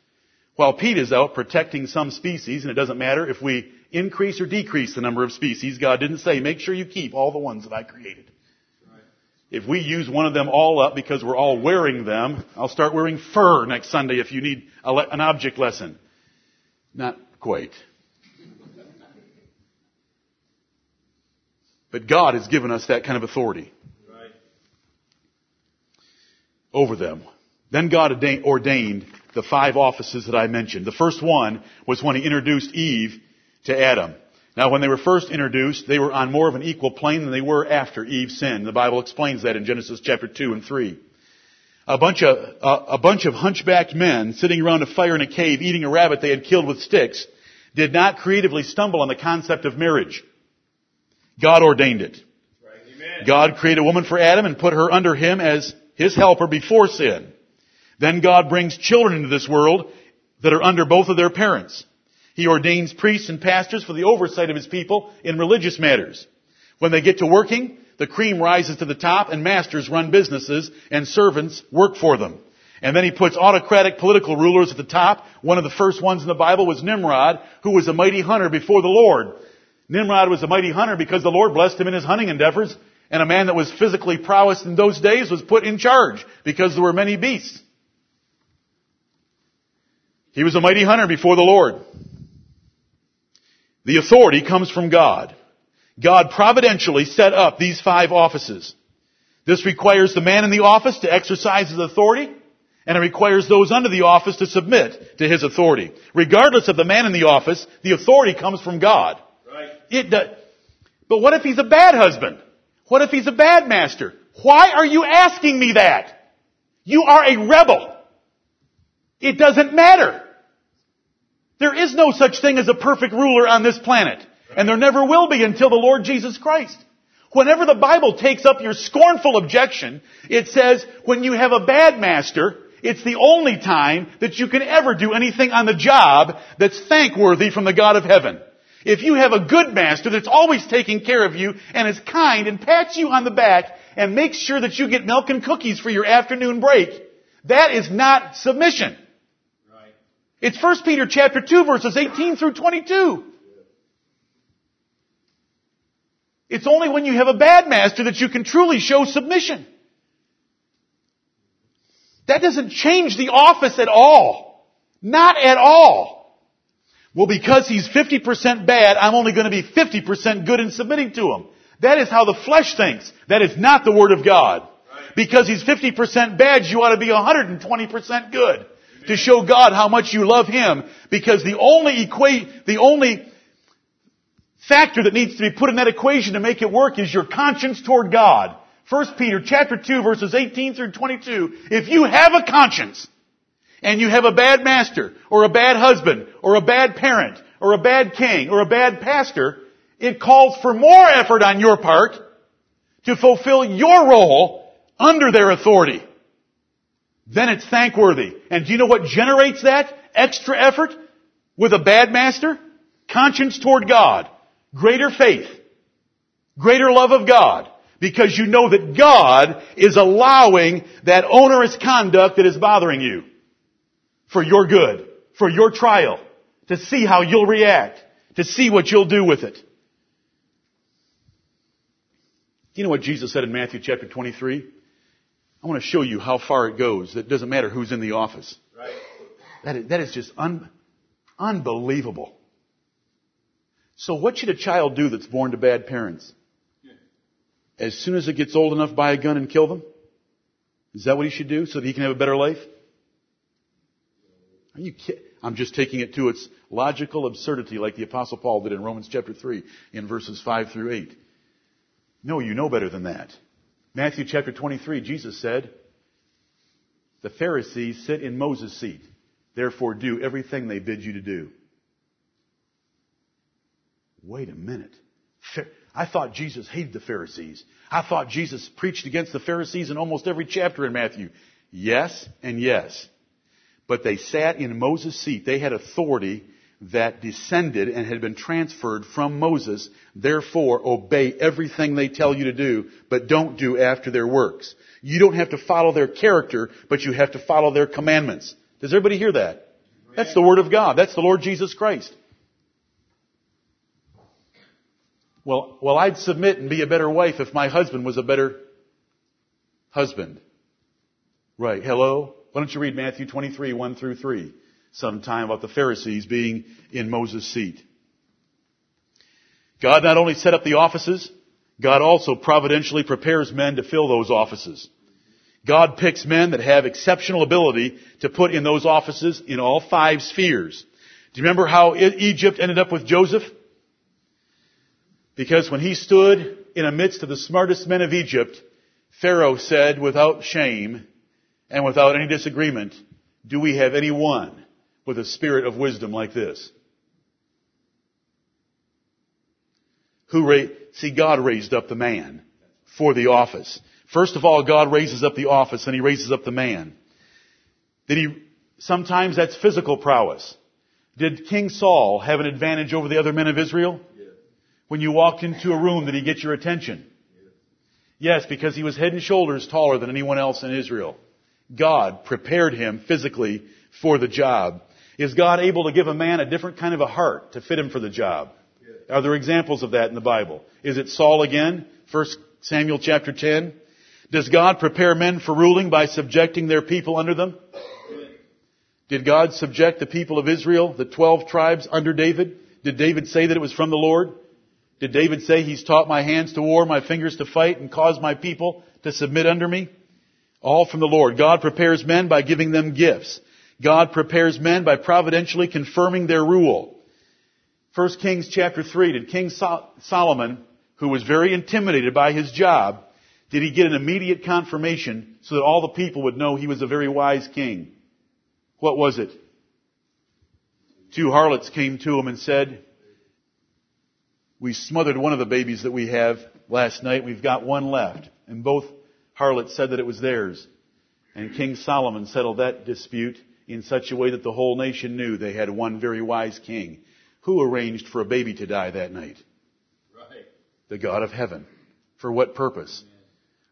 While PETA's out protecting some species, and it doesn't matter if we increase or decrease the number of species, God didn't say, make sure you keep all the ones that I created. If we use one of them all up because we're all wearing them, I'll start wearing fur next Sunday if you need a le- an object lesson. Not quite. But God has given us that kind of authority. Right. Over them. Then God ordained the five offices that I mentioned. The first one was when he introduced Eve to Adam. Now, when they were first introduced, they were on more of an equal plane than they were after Eve sinned. The Bible explains that in Genesis chapter two and three. A bunch of uh, a bunch of hunchbacked men sitting around a fire in a cave eating a rabbit they had killed with sticks did not creatively stumble on the concept of marriage. God ordained it. Right, God created a woman for Adam and put her under him as his helper before sin. Then God brings children into this world that are under both of their parents. He ordains priests and pastors for the oversight of his people in religious matters. When they get to working, the cream rises to the top and masters run businesses and servants work for them. And then he puts autocratic political rulers at the top. One of the first ones in the Bible was Nimrod, who was a mighty hunter before the Lord. Nimrod was a mighty hunter because the Lord blessed him in his hunting endeavors, and a man that was physically prowess in those days was put in charge because there were many beasts. He was a mighty hunter before the Lord. The authority comes from God. God providentially set up these five offices. This requires the man in the office to exercise his authority, and it requires those under the office to submit to his authority. Regardless of the man in the office, the authority comes from God. Right. It does. But what if he's a bad husband? What if he's a bad master? Why are you asking me that? You are a rebel. It doesn't matter. There is no such thing as a perfect ruler on this planet. And there never will be until the Lord Jesus Christ. Whenever the Bible takes up your scornful objection, it says when you have a bad master, it's the only time that you can ever do anything on the job that's thankworthy from the God of heaven. If you have a good master that's always taking care of you and is kind and pats you on the back and makes sure that you get milk and cookies for your afternoon break, that is not submission. It's First Peter chapter two, verses eighteen through twenty-two. It's only when you have a bad master that you can truly show submission. That doesn't change the office at all. Not at all. Well, because he's fifty percent bad, I'm only going to be fifty percent good in submitting to him. That is how the flesh thinks. That is not the Word of God. Because he's fifty percent bad, you ought to be one hundred twenty percent good. To show God how much you love Him, because the only equate, the only factor that needs to be put in that equation to make it work is your conscience toward God. First Peter chapter two, verses eighteen through twenty-two. If you have a conscience, and you have a bad master, or a bad husband, or a bad parent, or a bad king, or a bad pastor, it calls for more effort on your part to fulfill your role under their authority. Then it's thankworthy. And do you know what generates that extra effort with a bad master? Conscience toward God. Greater faith. Greater love of God. Because you know that God is allowing that onerous conduct that is bothering you. For your good. For your trial. To see how you'll react. To see what you'll do with it. Do you know what Jesus said in Matthew chapter twenty-three? I want to show you how far it goes. It doesn't matter who's in the office. Right. That is, that is just un, unbelievable. So what should a child do that's born to bad parents? Yeah. As soon as it gets old enough, buy a gun and kill them? Is that what he should do so that he can have a better life? Are you kidding? I'm just taking it to its logical absurdity like the Apostle Paul did in Romans chapter three in verses five through eight. No, you know better than that. Matthew chapter twenty-three, Jesus said, The Pharisees sit in Moses' seat. Therefore, do everything they bid you to do. Wait a minute. I thought Jesus hated the Pharisees. I thought Jesus preached against the Pharisees in almost every chapter in Matthew. Yes and yes. But they sat in Moses' seat. They had authority that descended and had been transferred from Moses. Therefore, obey everything they tell you to do, but don't do after their works. You don't have to follow their character, but you have to follow their commandments. Does everybody hear that? That's the Word of God. That's the Lord Jesus Christ. Well, well, I'd submit and be a better wife if my husband was a better husband. Right. Hello? Why don't you read Matthew twenty-three, one through three sometime about the Pharisees being in Moses' seat. God not only set up the offices, God also providentially prepares men to fill those offices. God picks men that have exceptional ability to put in those offices in all five spheres. Do you remember how Egypt ended up with Joseph? Because when he stood in the midst of the smartest men of Egypt, Pharaoh said without shame and without any disagreement, do we have anyone with a spirit of wisdom like this? Who ra- See, God raised up the man for the office. First of all, God raises up the office and He raises up the man. Did He? Sometimes that's physical prowess. Did King Saul have an advantage over the other men of Israel? When you walked into a room, did he get your attention? Yes, because he was head and shoulders taller than anyone else in Israel. God prepared him physically for the job. Is God able to give a man a different kind of a heart to fit him for the job? Are there examples of that in the Bible? Is it Saul again? First Samuel chapter ten. Does God prepare men for ruling by subjecting their people under them? Did God subject the people of Israel, the twelve tribes, under David? Did David say that it was from the Lord? Did David say, He's taught my hands to war, my fingers to fight, and caused my people to submit under me? All from the Lord. God prepares men by giving them gifts. God prepares men by providentially confirming their rule. First Kings chapter three, did King Solomon, who was very intimidated by his job, did he get an immediate confirmation so that all the people would know he was a very wise king? What was it? Two harlots came to him and said, we smothered one of the babies that we have last night. We've got one left. And both harlots said that it was theirs. And King Solomon settled that dispute in such a way that the whole nation knew they had one very wise king. Who arranged for a baby to die that night? Right. The God of heaven. For what purpose?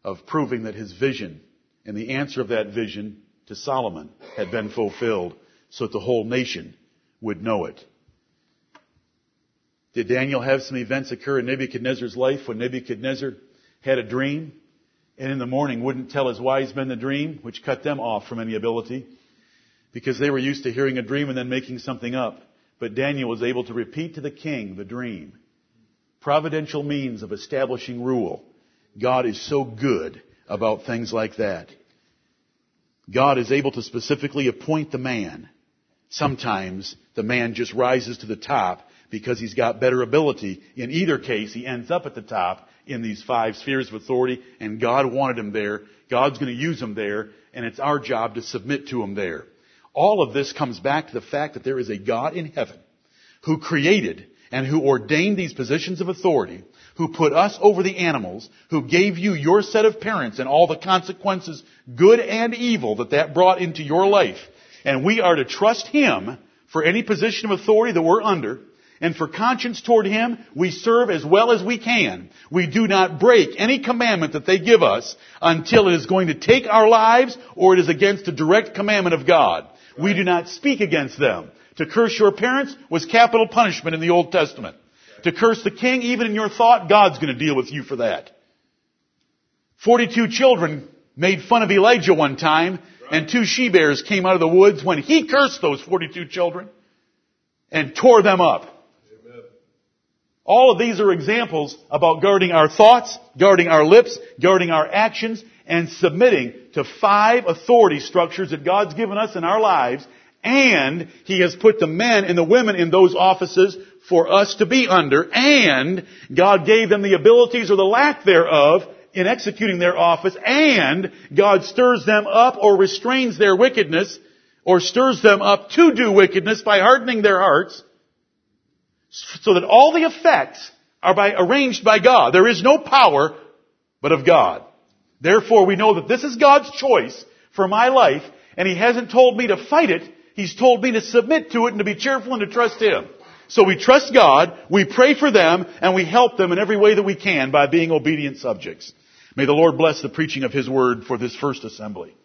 Of proving that his vision and the answer of that vision to Solomon had been fulfilled so that the whole nation would know it. Did Daniel have some events occur in Nebuchadnezzar's life when Nebuchadnezzar had a dream and in the morning wouldn't tell his wise men the dream, which cut them off from any ability because they were used to hearing a dream and then making something up. But Daniel was able to repeat to the king the dream. Providential means of establishing rule. God is so good about things like that. God is able to specifically appoint the man. Sometimes the man just rises to the top because he's got better ability. In either case, he ends up at the top in these five spheres of authority, and God wanted him there. God's going to use him there, and it's our job to submit to him there. All of this comes back to the fact that there is a God in heaven who created and who ordained these positions of authority, who put us over the animals, who gave you your set of parents and all the consequences, good and evil, that that brought into your life. And we are to trust Him for any position of authority that we're under. And for conscience toward Him, we serve as well as we can. We do not break any commandment that they give us until it is going to take our lives or it is against a direct commandment of God. Right. We do not speak against them. To curse your parents was capital punishment in the Old Testament. Right. To curse the king, even in your thought, God's going to deal with you for that. Forty-two children made fun of Elijah one time, right, and two she-bears came out of the woods when he cursed those forty-two children and tore them up. All of these are examples about guarding our thoughts, guarding our lips, guarding our actions, and submitting to five authority structures that God's given us in our lives, and He has put the men and the women in those offices for us to be under, and God gave them the abilities or the lack thereof in executing their office, and God stirs them up or restrains their wickedness or stirs them up to do wickedness by hardening their hearts, so that all the effects are by arranged by God. There is no power but of God. Therefore, we know that this is God's choice for my life, and He hasn't told me to fight it. He's told me to submit to it and to be cheerful and to trust Him. So we trust God, we pray for them, and we help them in every way that we can by being obedient subjects. May the Lord bless the preaching of His Word for this first assembly.